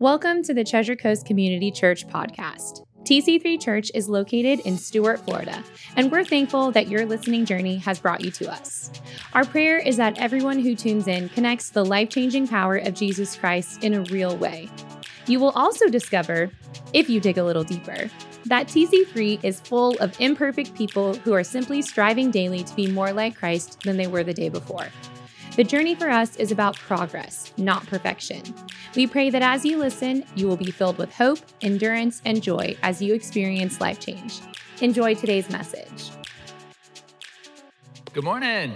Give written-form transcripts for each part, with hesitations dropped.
Welcome to the Treasure Coast Community Church podcast. TC3.Church is located in Stuart, Florida, and we're thankful that your listening journey has brought you to us. Our prayer is that everyone who tunes in connects the life-changing power of Jesus Christ in a real way. You will also discover, if you dig a little deeper, that TC3 is full of imperfect people who are simply striving daily to be more like Christ than they were the day before. The journey for us is about progress, not perfection. We pray that as you listen, you will be filled with hope, endurance, and joy as you experience life change. Enjoy today's message. Good morning.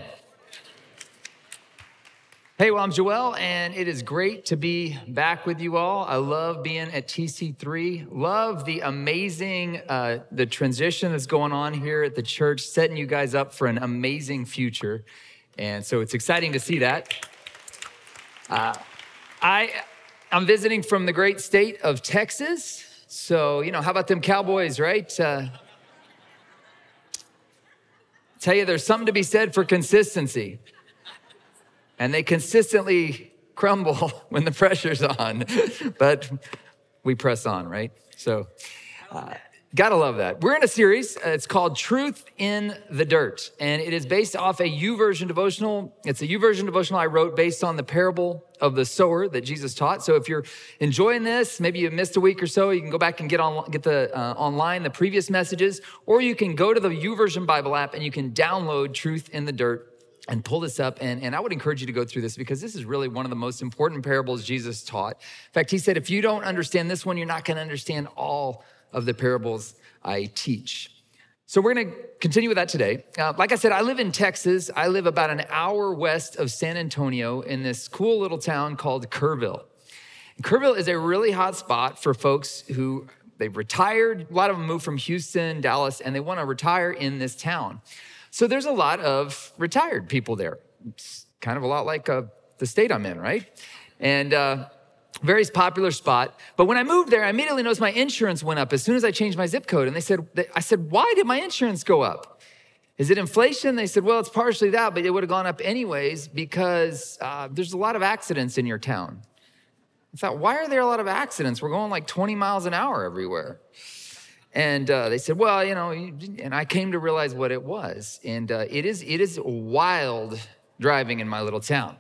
Hey, well, I'm Joël, and it is great to be back with you all. I love being at TC3. Love the amazing, the transition that's going on here at the church, setting you guys up for an amazing future. And so it's exciting to see that. I'm visiting from the great state of Texas. So, you know, how about them Cowboys, right? Tell you, there's something to be said for consistency. And they consistently crumble when the pressure's on. But we press on, right? So, gotta love that. We're in a series. It's called Truth in the Dirt. And it is based off a YouVersion devotional. It's a YouVersion devotional I wrote based on the Parable of the Sower that Jesus taught. So if you're enjoying this, maybe you missed a week or so, you can go back and get online the previous messages. Or you can go to the YouVersion Bible app and you can download Truth in the Dirt and pull this up. And I would encourage you to go through this because this is really one of the most important parables Jesus taught. In fact, he said, if you don't understand this one, you're not going to understand all of the parables I teach. So we're gonna continue with that today. Like I said, I live in Texas. I live about an hour west of San Antonio in this cool little town called Kerrville. And Kerrville is a really hot spot for folks who, they've retired. A lot of them moved from Houston, Dallas, and they wanna retire in this town. So there's a lot of retired people there. It's kind of a lot like the state I'm in, right? And very popular spot. But when I moved there, I immediately noticed my insurance went up as soon as I changed my zip code. And I said, why did my insurance go up? Is it inflation? They said, well, it's partially that, but it would have gone up anyways because there's a lot of accidents in your town. I thought, why are there a lot of accidents? We're going like 20 miles an hour everywhere. And they said, well, you know, and I came to realize what it was. And it is wild driving in my little town.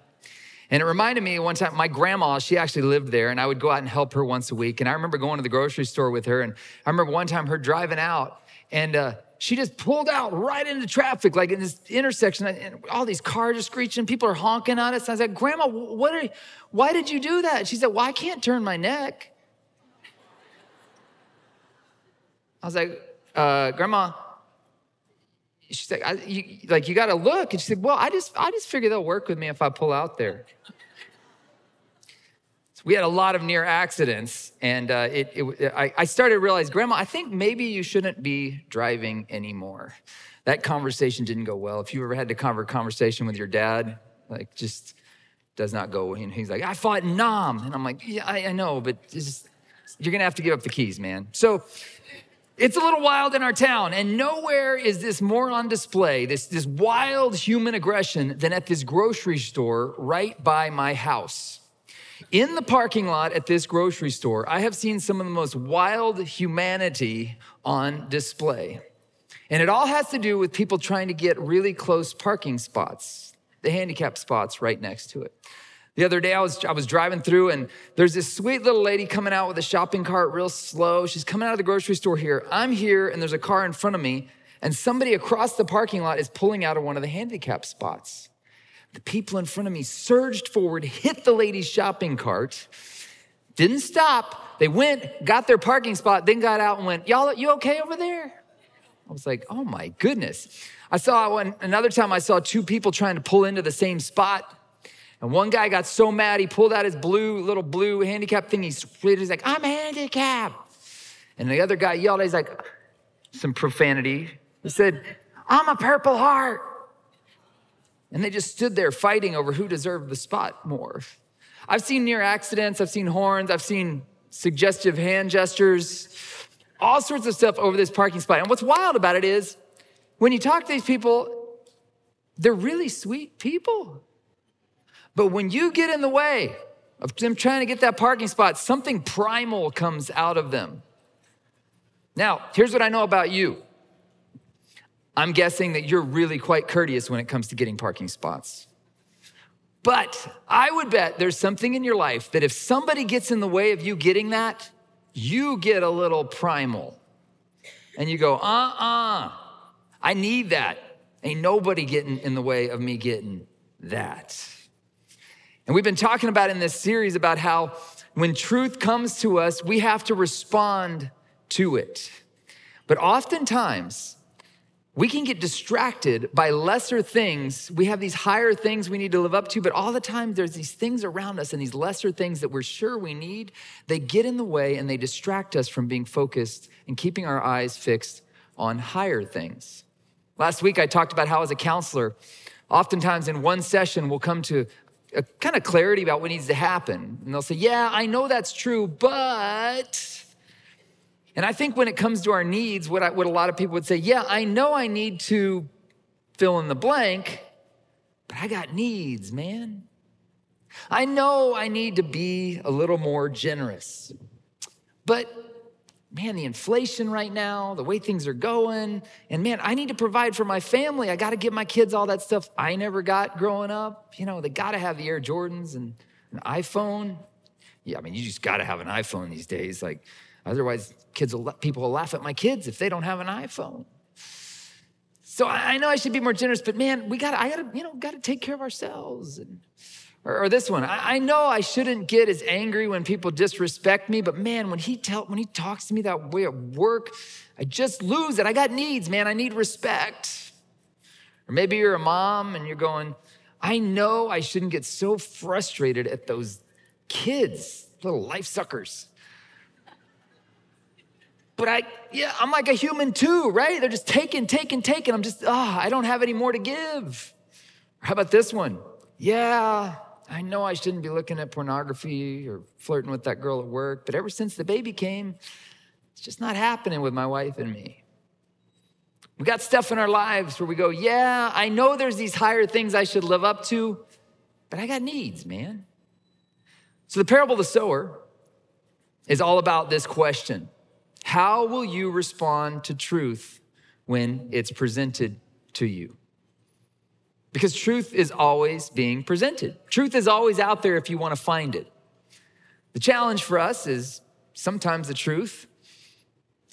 And it reminded me one time, my grandma, she actually lived there, and I would go out and help her once a week. And I remember going to the grocery store with her, and I remember one time her driving out, and she just pulled out right into traffic, like in this intersection, and all these cars are screeching, people are honking at us. And I was like, Grandma, why did you do that? She said, well, I can't turn my neck. I was like, Grandma, she's like, you got to look. And she said, well, I just figure they'll work with me if I pull out there. So we had a lot of near accidents. And I started to realize, Grandma, I think maybe you shouldn't be driving anymore. That conversation didn't go well. If you ever had to conversation with your dad, like just does not go well. And he's like, I fought in Nam. And I'm like, yeah, I know, but it's just, you're going to have to give up the keys, man. So it's a little wild in our town, and nowhere is this more on display, this wild human aggression, than at this grocery store right by my house. In the parking lot at this grocery store, I have seen some of the most wild humanity on display. And it all has to do with people trying to get really close parking spots, the handicapped spots right next to it. The other day, I was driving through, and there's this sweet little lady coming out with a shopping cart real slow. She's coming out of the grocery store here. I'm here, and there's a car in front of me, and somebody across the parking lot is pulling out of one of the handicapped spots. The people in front of me surged forward, hit the lady's shopping cart, didn't stop. They went, got their parking spot, then got out and went, y'all, you okay over there? I was like, oh, my goodness. Another time I saw two people trying to pull into the same spot. And one guy got so mad, he pulled out his little blue handicap thing. He's like, I'm handicapped. And the other guy yelled, he's like, some profanity. He said, I'm a Purple Heart. And they just stood there fighting over who deserved the spot more. I've seen near accidents. I've seen horns. I've seen suggestive hand gestures, all sorts of stuff over this parking spot. And what's wild about it is when you talk to these people, they're really sweet people. But when you get in the way of them trying to get that parking spot, something primal comes out of them. Now, here's what I know about you. I'm guessing that you're really quite courteous when it comes to getting parking spots. But I would bet there's something in your life that if somebody gets in the way of you getting that, you get a little primal. And you go, I need that. Ain't nobody getting in the way of me getting that. And we've been talking about in this series about how when truth comes to us, we have to respond to it. But oftentimes, we can get distracted by lesser things. We have these higher things we need to live up to, but all the time there's these things around us and these lesser things that we're sure we need. They get in the way and they distract us from being focused and keeping our eyes fixed on higher things. Last week I talked about how as a counselor, oftentimes in one session we'll come to a kind of clarity about what needs to happen. And they'll say, yeah, I know that's true, but... And I think when it comes to our needs, what a lot of people would say, yeah, I know I need to fill in the blank, but I got needs, man. I know I need to be a little more generous, but man, the inflation right now, the way things are going, and man, I need to provide for my family. I got to give my kids all that stuff I never got growing up. You know, they got to have the Air Jordans and an iPhone. Yeah, I mean, you just got to have an iPhone these days, like... Otherwise, people will laugh at my kids if they don't have an iPhone. So I know I should be more generous, but man, I gotta take care of ourselves. And, or this one, I know I shouldn't get as angry when people disrespect me, but man, when he talks to me that way at work, I just lose it. I got needs, man. I need respect. Or maybe you're a mom and you're going, I know I shouldn't get so frustrated at those kids, little life suckers. But I'm like a human too, right? They're just taking. I'm just, I don't have any more to give. Or how about this one? Yeah, I know I shouldn't be looking at pornography or flirting with that girl at work, but ever since the baby came, it's just not happening with my wife and me. We got stuff in our lives where we go, yeah, I know there's these higher things I should live up to, but I got needs, man. So the parable of the sower is all about this question. How will you respond to truth when it's presented to you? Because truth is always being presented. Truth is always out there if you want to find it. The challenge for us is sometimes the truth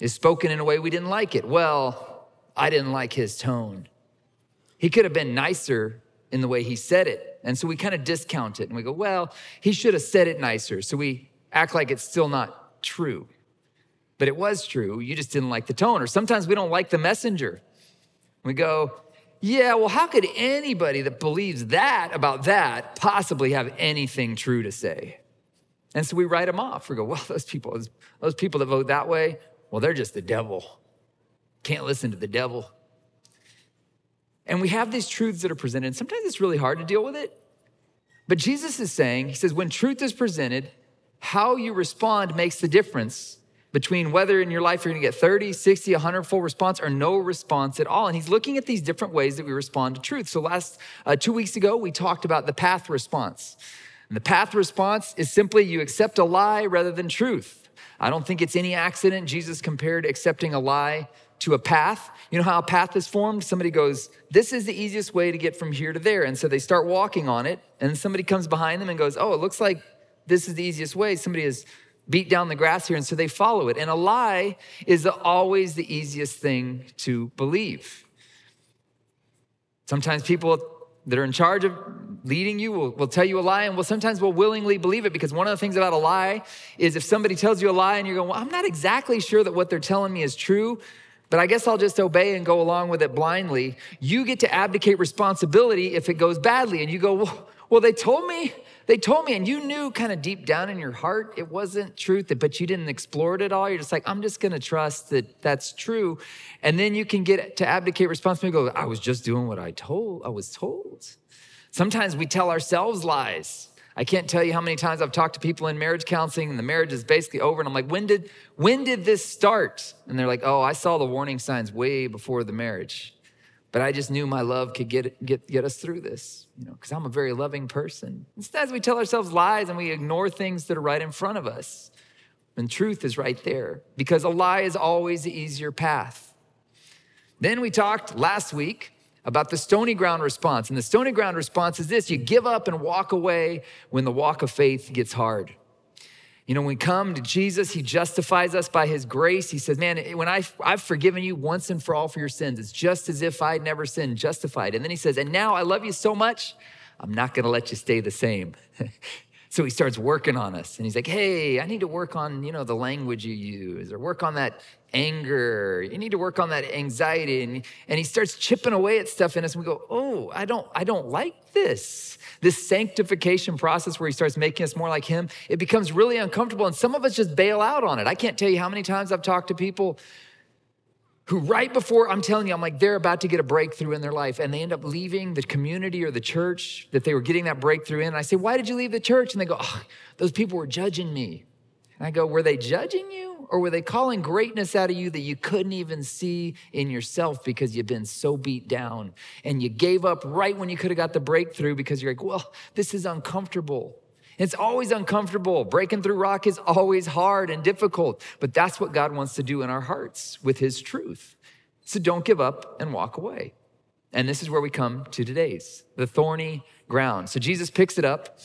is spoken in a way we didn't like it. Well, I didn't like his tone. He could have been nicer in the way he said it. And so we kind of discount it and we go, well, he should have said it nicer. So we act like it's still not true. But it was true. You just didn't like the tone. Or sometimes we don't like the messenger. We go, yeah, well, how could anybody that believes that about that possibly have anything true to say? And so we write them off. We go, well, those people that vote that way, well, they're just the devil. Can't listen to the devil. And we have these truths that are presented. And sometimes it's really hard to deal with it. But Jesus is saying, he says, when truth is presented, how you respond makes the difference between whether in your life you're gonna get 30, 60, 100 full response or no response at all. And he's looking at these different ways that we respond to truth. So 2 weeks ago, we talked about the path response. And the path response is simply you accept a lie rather than truth. I don't think it's any accident Jesus compared accepting a lie to a path. You know how a path is formed? Somebody goes, this is the easiest way to get from here to there. And so they start walking on it. And somebody comes behind them and goes, oh, it looks like this is the easiest way. Somebody is beat down the grass here, and so they follow it. And a lie is always the easiest thing to believe. Sometimes people that are in charge of leading you will tell you a lie, and sometimes we'll willingly believe it, because one of the things about a lie is if somebody tells you a lie and you're going, well, I'm not exactly sure that what they're telling me is true, but I guess I'll just obey and go along with it blindly, you get to abdicate responsibility if it goes badly. And you go, well, they told me, and you knew kind of deep down in your heart it wasn't truth, but you didn't explore it at all. You're just like, I'm just going to trust that that's true. And then you can get to abdicate responsibility and go, I was just doing what I was told. Sometimes we tell ourselves lies. I can't tell you how many times I've talked to people in marriage counseling and the marriage is basically over. And I'm like, when did this start? And they're like, oh, I saw the warning signs way before the marriage. But I just knew my love could get us through this, because I'm a very loving person. Instead, we tell ourselves lies and we ignore things that are right in front of us. And truth is right there, because a lie is always the easier path. Then we talked last week about the stony ground response. And the stony ground response is this: you give up and walk away when the walk of faith gets hard. When we come to Jesus, he justifies us by his grace. He says, man, when I've forgiven you once and for all for your sins, it's just as if I'd never sinned, justified. And then he says, and now I love you so much, I'm not gonna let you stay the same. So he starts working on us. And he's like, hey, I need to work on, the language you use, or work on that anger. You need to work on that anxiety. And he starts chipping away at stuff in us. And we go, oh, I don't like this. This sanctification process where he starts making us more like him, it becomes really uncomfortable. And some of us just bail out on it. I can't tell you how many times I've talked to people who right before, I'm telling you, I'm like, they're about to get a breakthrough in their life, and they end up leaving the community or the church that they were getting that breakthrough in. And I say, why did you leave the church? And they go, oh, those people were judging me. And I go, were they judging you, or were they calling greatness out of you that you couldn't even see in yourself because you've been so beat down and you gave up right when you could have got the breakthrough because you're like, well, this is uncomfortable. It's always uncomfortable. Breaking through rock is always hard and difficult, but that's what God wants to do in our hearts with his truth. So don't give up and walk away. And this is where we come to today's, the thorny ground. So Jesus picks it up.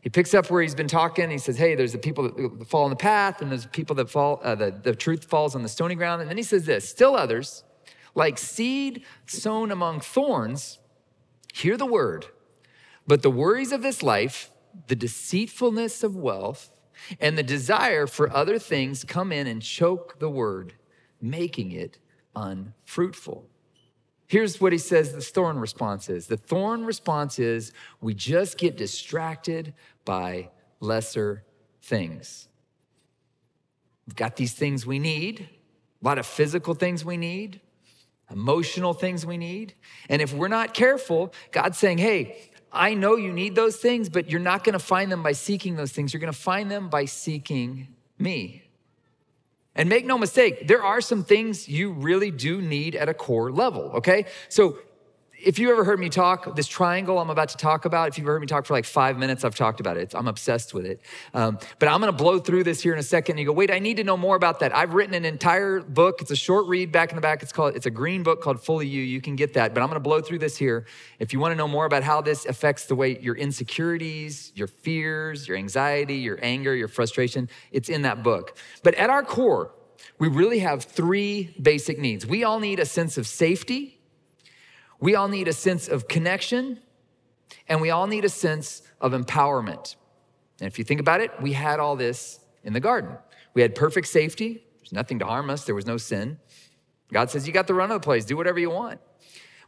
He picks up where he's been talking. He says, hey, there's the people that fall on the path, and there's people that fall, the truth falls on the stony ground. And then he says this, still others, like seed sown among thorns, hear the word, but the worries of this life, the deceitfulness of wealth, and the desire for other things come in and choke the word, making it unfruitful. Here's what he says the thorn response is. The thorn response is we just get distracted by lesser things. We've got these things we need, a lot of physical things we need, emotional things we need. And if we're not careful, God's saying, hey, I know you need those things, but you're not gonna find them by seeking those things. You're gonna find them by seeking me. And make no mistake, there are some things you really do need at a core level, okay? So if you ever heard me talk, this triangle I'm about to talk about, if you've heard me talk for like 5 minutes, I've talked about it. I'm obsessed with it. But I'm gonna blow through this here in a second. And you go, wait, I need to know more about that. I've written an entire book. It's a short read back in the back. It's a green book called Fully You. You can get that. But I'm gonna blow through this here. If you wanna know more about how this affects the way your insecurities, your fears, your anxiety, your anger, your frustration, it's in that book. But at our core, we really have three basic needs. We all need a sense of safety. We all need a sense of connection, and we all need a sense of empowerment. And if you think about it, we had all this in the garden. We had perfect safety. There's nothing to harm us. There was no sin. God says, you got the run of the place. Do whatever you want.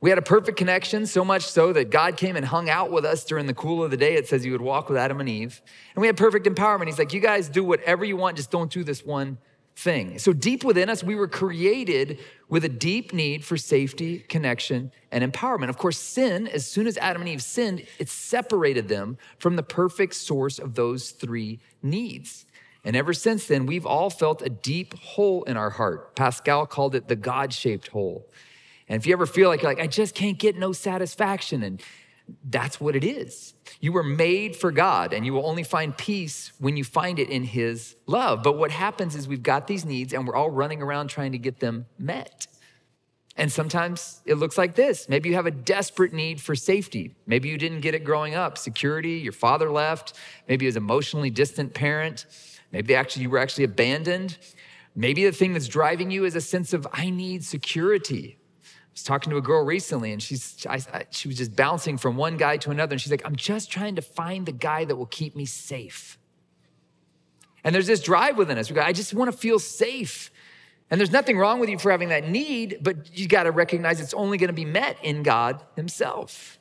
We had a perfect connection, so much so that God came and hung out with us during the cool of the day. It says he would walk with Adam and Eve. And we had perfect empowerment. He's like, you guys do whatever you want. Just don't do this one thing. So deep within us, we were created with a deep need for safety, connection, and empowerment. Of course, sin, as soon as Adam and Eve sinned, it separated them from the perfect source of those three needs. And ever since then, we've all felt a deep hole in our heart. Pascal called it the God-shaped hole. And if you ever feel like, I just can't get no satisfaction, and that's what it is. You were made for God, and you will only find peace when you find it in his love. But what happens is we've got these needs, and we're all running around trying to get them met. And sometimes it looks like this. Maybe you have a desperate need for safety. Maybe you didn't get it growing up. Security, your father left. Maybe he was an emotionally distant parent. Maybe you were actually abandoned. Maybe the thing that's driving you is a sense of, I need security. I was talking to a girl recently, and she was just bouncing from one guy to another, and she's like, I'm just trying to find the guy that will keep me safe. And there's this drive within us. We go, I just want to feel safe. And there's nothing wrong with you for having that need, but you got to recognize it's only going to be met in God himself.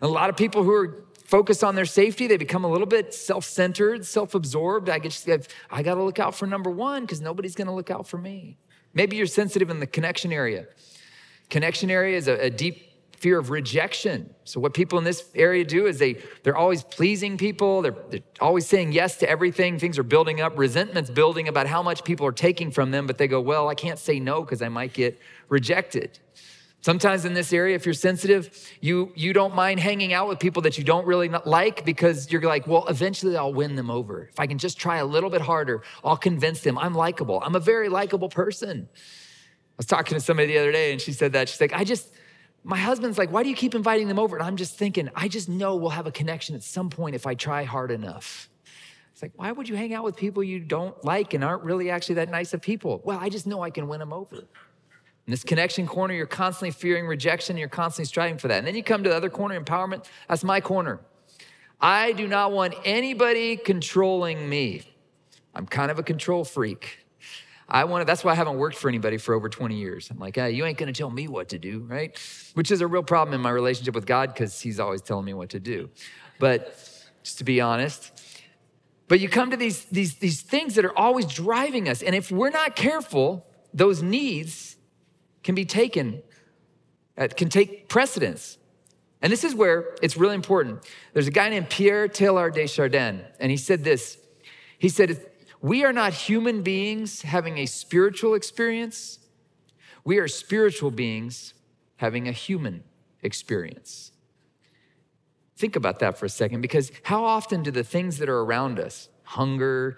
And a lot of people who are focused on their safety, they become a little bit self-centered, self-absorbed. I got to look out for number one because nobody's going to look out for me. Maybe you're sensitive in the connection area. Connection area is a deep fear of rejection. So what people in this area do is they're always pleasing people. They're always saying yes to everything. Things are building up. Resentment's building about how much people are taking from them, but they go, well, I can't say no because I might get rejected. Sometimes in this area, if you're sensitive, you don't mind hanging out with people that you don't really like because you're like, well, eventually I'll win them over. If I can just try a little bit harder, I'll convince them I'm likable. I'm a very likable person. I was talking to somebody the other day and she said that. She's like, my husband's like, why do you keep inviting them over? And I'm just thinking, I just know we'll have a connection at some point if I try hard enough. It's like, why would you hang out with people you don't like and aren't really actually that nice of people? Well, I just know I can win them over. In this connection corner, you're constantly fearing rejection. And you're constantly striving for that. And then you come to the other corner, empowerment. That's my corner. I do not want anybody controlling me. I'm kind of a control freak. That's why I haven't worked for anybody for over 20 years. I'm like, hey, you ain't gonna tell me what to do, right? Which is a real problem in my relationship with God because he's always telling me what to do. But just to be honest. But you come to these things that are always driving us. And if we're not careful, those needs can take precedence. And this is where it's really important. There's a guy named Pierre Teilhard de Chardin, and he said this. He said, we are not human beings having a spiritual experience. We are spiritual beings having a human experience. Think about that for a second, because how often do the things that are around us, hunger,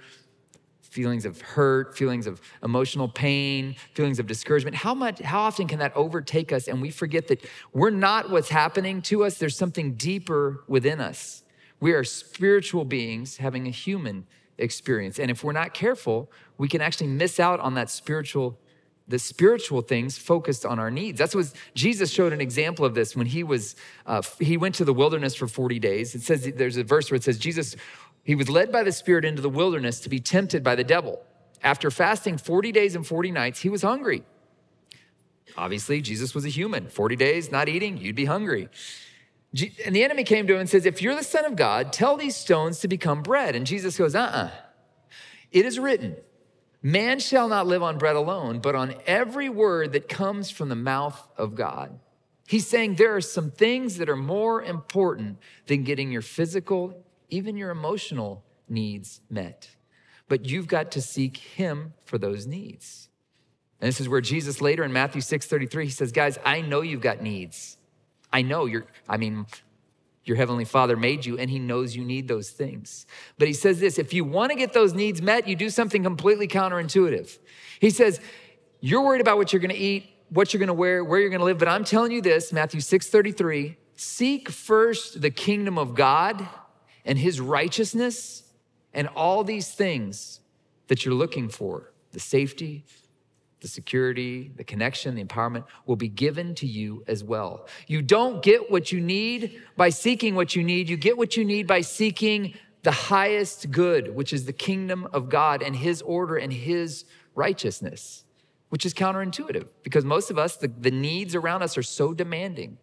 feelings of hurt, feelings of emotional pain, feelings of discouragement. How often can that overtake us and we forget that we're not what's happening to us? There's something deeper within us. We are spiritual beings having a human experience. And if we're not careful, we can actually miss out on the spiritual things focused on our needs. That's what Jesus showed an example of this when he went to the wilderness for 40 days. It says, there's a verse where it says, he was led by the Spirit into the wilderness to be tempted by the devil. After fasting 40 days and 40 nights, he was hungry. Obviously, Jesus was a human. 40 days not eating, you'd be hungry. And the enemy came to him and says, if you're the Son of God, tell these stones to become bread. And Jesus goes, it is written, man shall not live on bread alone, but on every word that comes from the mouth of God. He's saying there are some things that are more important than getting your physical, even your emotional needs met. But you've got to seek him for those needs. And this is where Jesus later in Matthew 6:33, he says, guys, I know you've got needs. I know your heavenly Father made you and he knows you need those things. But he says this, if you want to get those needs met, you do something completely counterintuitive. He says, you're worried about what you're going to eat, what you're going to wear, where you're going to live. But I'm telling you this, Matthew 6:33, seek first the kingdom of God and his righteousness, and all these things that you're looking for, the safety, the security, the connection, the empowerment, will be given to you as well. You don't get what you need by seeking what you need. You get what you need by seeking the highest good, which is the kingdom of God and his order and his righteousness, which is counterintuitive because most of us, the needs around us are so demanding.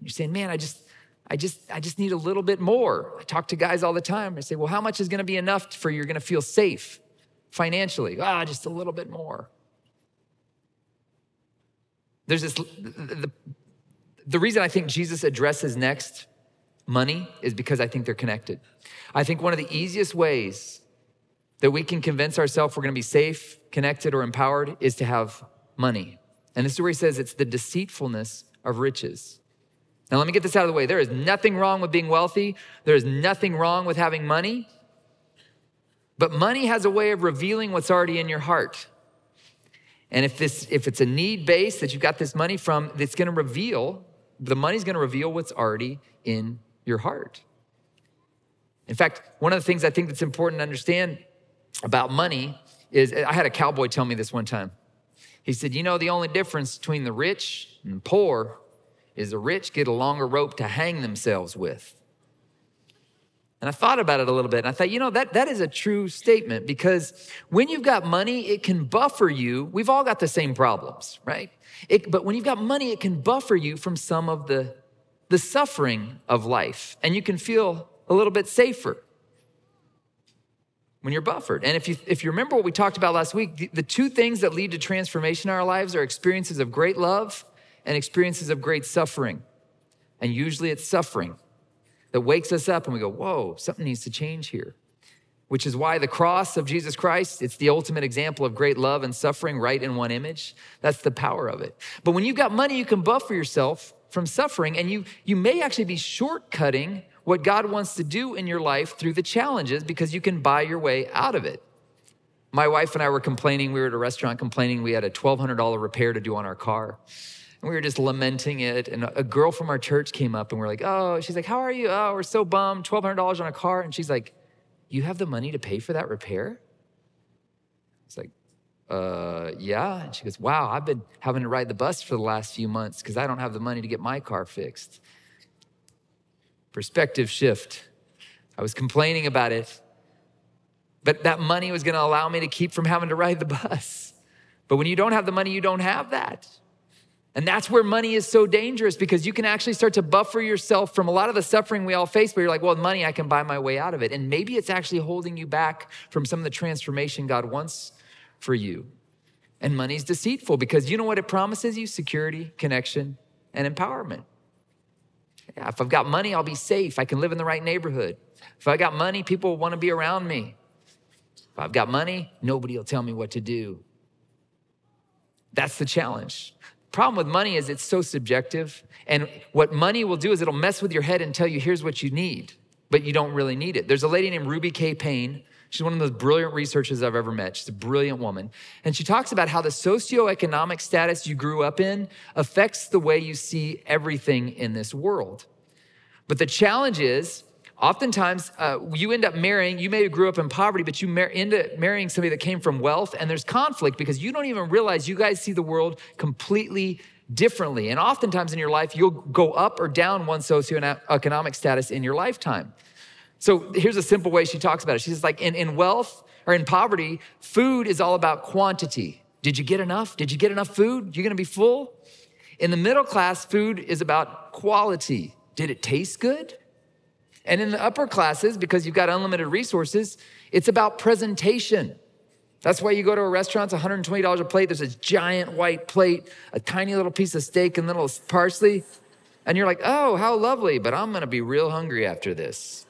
You're saying, man, I just need a little bit more. I talk to guys all the time. I say, well, how much is going to be enough for you're going to feel safe financially? Just a little bit more. There's this, the reason I think Jesus addresses next money is because I think they're connected. I think one of the easiest ways that we can convince ourselves we're going to be safe, connected, or empowered is to have money. And this is where he says it's the deceitfulness of riches. Now, let me get this out of the way. There is nothing wrong with being wealthy. There is nothing wrong with having money. But money has a way of revealing what's already in your heart. And if it's a need base that you've got this money from, the money's going to reveal what's already in your heart. In fact, one of the things I think that's important to understand about money is, I had a cowboy tell me this one time. He said, the only difference between the rich and the poor is the rich get a longer rope to hang themselves with. And I thought about it a little bit, and I thought, that is a true statement, because when you've got money, it can buffer you. We've all got the same problems, right? But when you've got money, it can buffer you from some of the suffering of life, and you can feel a little bit safer when you're buffered. And if you remember what we talked about last week, the two things that lead to transformation in our lives are experiences of great love and experiences of great suffering. And usually it's suffering that wakes us up and we go, whoa, something needs to change here. which is why the cross of Jesus Christ, it's the ultimate example of great love and suffering right in one image. That's the power of it. But when you've got money, you can buffer yourself from suffering, and you may actually be shortcutting what God wants to do in your life through the challenges because you can buy your way out of it. My wife and I were complaining. We were at a restaurant complaining. We had a $1,200 repair to do on our car. And we were just lamenting it. And a girl from our church came up and we're like, oh, she's like, how are you? Oh, we're so bummed, $1,200 on a car. And she's like, you have the money to pay for that repair? It's like, yeah. And she goes, wow, I've been having to ride the bus for the last few months because I don't have the money to get my car fixed. Perspective shift. I was complaining about it. But that money was going to allow me to keep from having to ride the bus. But when you don't have the money, you don't have that. And that's where money is so dangerous because you can actually start to buffer yourself from a lot of the suffering we all face, but you're like, well, money, I can buy my way out of it. And maybe it's actually holding you back from some of the transformation God wants for you. And money's deceitful because you know what it promises you? Security, connection, and empowerment. Yeah, if I've got money, I'll be safe. I can live in the right neighborhood. If I got money, people will want to be around me. If I've got money, nobody will tell me what to do. That's the challenge. The problem with money is it's so subjective. And what money will do is it'll mess with your head and tell you, here's what you need, but you don't really need it. There's a lady named Ruby K. Payne. She's one of the most brilliant researchers I've ever met. She's a brilliant woman. And she talks about how the socioeconomic status you grew up in affects the way you see everything in this world. But the challenge is, oftentimes, you end up marrying, you may have grew up in poverty, but you end up marrying somebody that came from wealth, and there's conflict because you don't even realize you guys see the world completely differently. And oftentimes in your life, you'll go up or down one socioeconomic status in your lifetime. So here's a simple way she talks about it. She's like, in wealth or in poverty, food is all about quantity. Did you get enough? Did you get enough food? You're gonna be full? In the middle class, food is about quality. Did it taste good? And in the upper classes, because you've got unlimited resources, it's about presentation. That's why you go to a restaurant, it's $120 a plate. There's a giant white plate, a tiny little piece of steak and little parsley. And you're like, oh, how lovely, but I'm gonna be real hungry after this.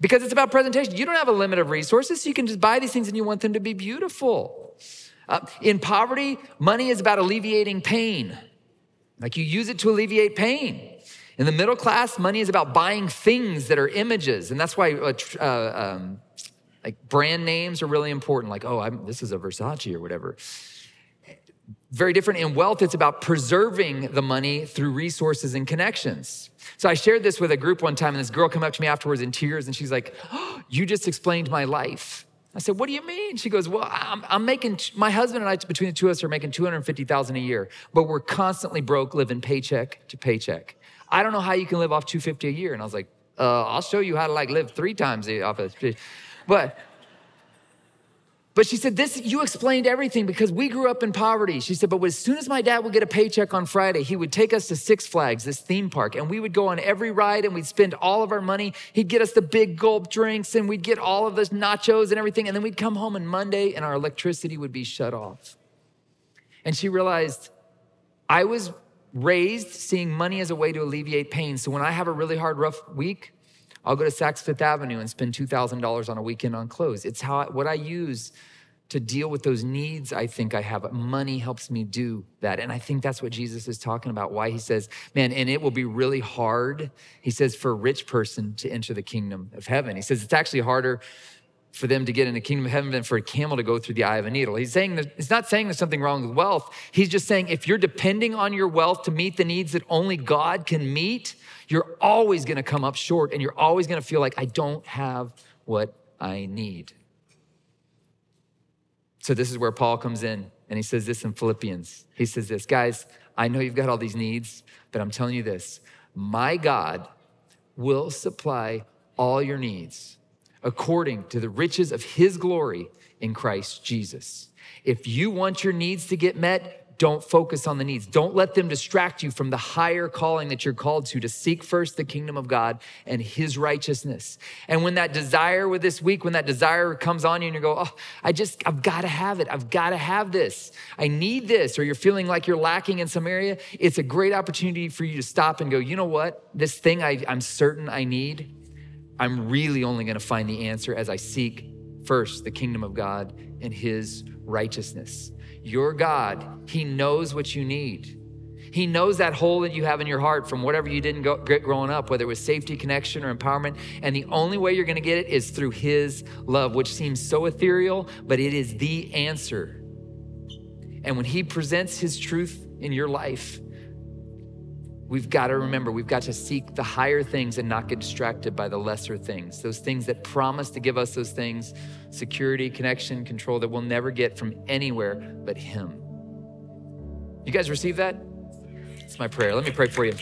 Because it's about presentation. You don't have a limit of resources, so you can just buy these things and you want them to be beautiful. In poverty, money is about alleviating pain. Like you use it to alleviate pain. In the middle class, money is about buying things that are images. And that's why like brand names are really important. Like, oh, this is a Versace or whatever. Very different. In wealth, it's about preserving the money through resources and connections. So I shared this with a group one time, and this girl came up to me afterwards in tears, and she's like, oh, you just explained my life. I said, what do you mean? She goes, well, I'm making, my husband and I, between the two of us, are making $250,000 a year, but we're constantly broke, living paycheck to paycheck. I don't know how you can live off $250 a year. And I was like, I'll show you how to like live three times off of this. But she said, this, you explained everything because we grew up in poverty. She said, but as soon as my dad would get a paycheck on Friday, he would take us to Six Flags, this theme park, and we would go on every ride and we'd spend all of our money. He'd get us the big gulp drinks and we'd get all of those nachos and everything. And then we'd come home on Monday and our electricity would be shut off. And she realized I was raised seeing money as a way to alleviate pain. So when I have a really hard, rough week, I'll go to Saks Fifth Avenue and spend $2,000 on a weekend on clothes. It's what I use to deal with those needs I think I have. Money helps me do that. And I think that's what Jesus is talking about, why he says, man, and it will be really hard, he says, for a rich person to enter the kingdom of heaven. He says it's actually harder for them to get in the kingdom of heaven than for a camel to go through the eye of a needle. He's saying that, it's not saying there's something wrong with wealth. He's just saying if you're depending on your wealth to meet the needs that only God can meet, you're always gonna come up short and you're always gonna feel like I don't have what I need. So this is where Paul comes in and he says this in Philippians. He says this, guys, I know you've got all these needs, but I'm telling you this, my God will supply all your needs according to the riches of his glory in Christ Jesus. If you want your needs to get met, don't focus on the needs. Don't let them distract you from the higher calling that you're called to seek first the kingdom of God and his righteousness. And when that desire with this week, when that desire comes on you and you go, oh, I've got to have it. I've got to have this. I need this. Or you're feeling like you're lacking in some area. It's a great opportunity for you to stop and go, you know what? This thing I'm certain I need, I'm really only gonna find the answer as I seek first the kingdom of God and his righteousness. Your God, he knows what you need. He knows that hole that you have in your heart from whatever you didn't get growing up, whether it was safety, connection, or empowerment. And the only way you're gonna get it is through his love, which seems so ethereal, but it is the answer. And when he presents his truth in your life, we've got to remember, we've got to seek the higher things and not get distracted by the lesser things, those things that promise to give us those things, security, connection, control that we'll never get from anywhere but him. You guys receive that? It's my prayer. Let me pray for you.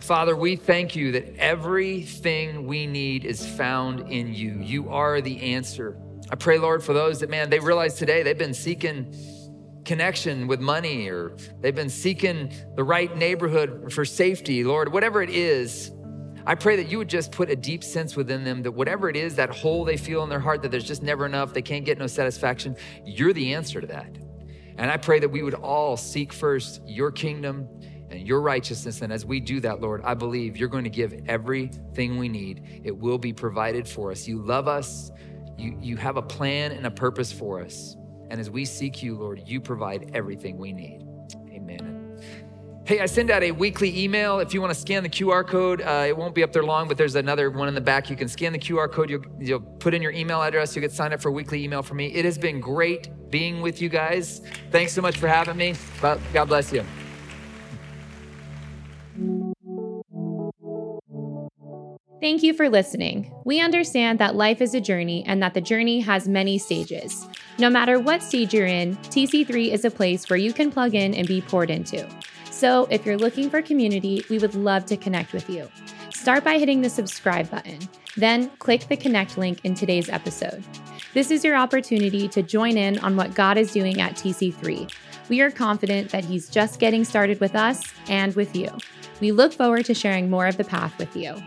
Father, we thank you that everything we need is found in you. You are the answer. I pray, Lord, for those that, man, they realize today they've been seeking connection with money, or they've been seeking the right neighborhood for safety, Lord, whatever it is, I pray that you would just put a deep sense within them that whatever it is, that hole they feel in their heart, that there's just never enough, they can't get no satisfaction, you're the answer to that. And I pray that we would all seek first your kingdom and your righteousness. And as we do that, Lord, I believe you're going to give everything we need. It will be provided for us. You love us. You have a plan and a purpose for us. And as we seek you, Lord, you provide everything we need. Amen. Hey, I send out a weekly email. If you want to scan the QR code, it won't be up there long, but there's another one in the back. You can scan the QR code. You'll put in your email address. You'll get signed up for a weekly email from me. It has been great being with you guys. Thanks so much for having me. God bless you. Thank you for listening. We understand that life is a journey and that the journey has many stages. No matter what stage you're in, TC3 is a place where you can plug in and be poured into. So if you're looking for community, we would love to connect with you. Start by hitting the subscribe button, then click the connect link in today's episode. This is your opportunity to join in on what God is doing at TC3. We are confident that he's just getting started with us and with you. We look forward to sharing more of the path with you.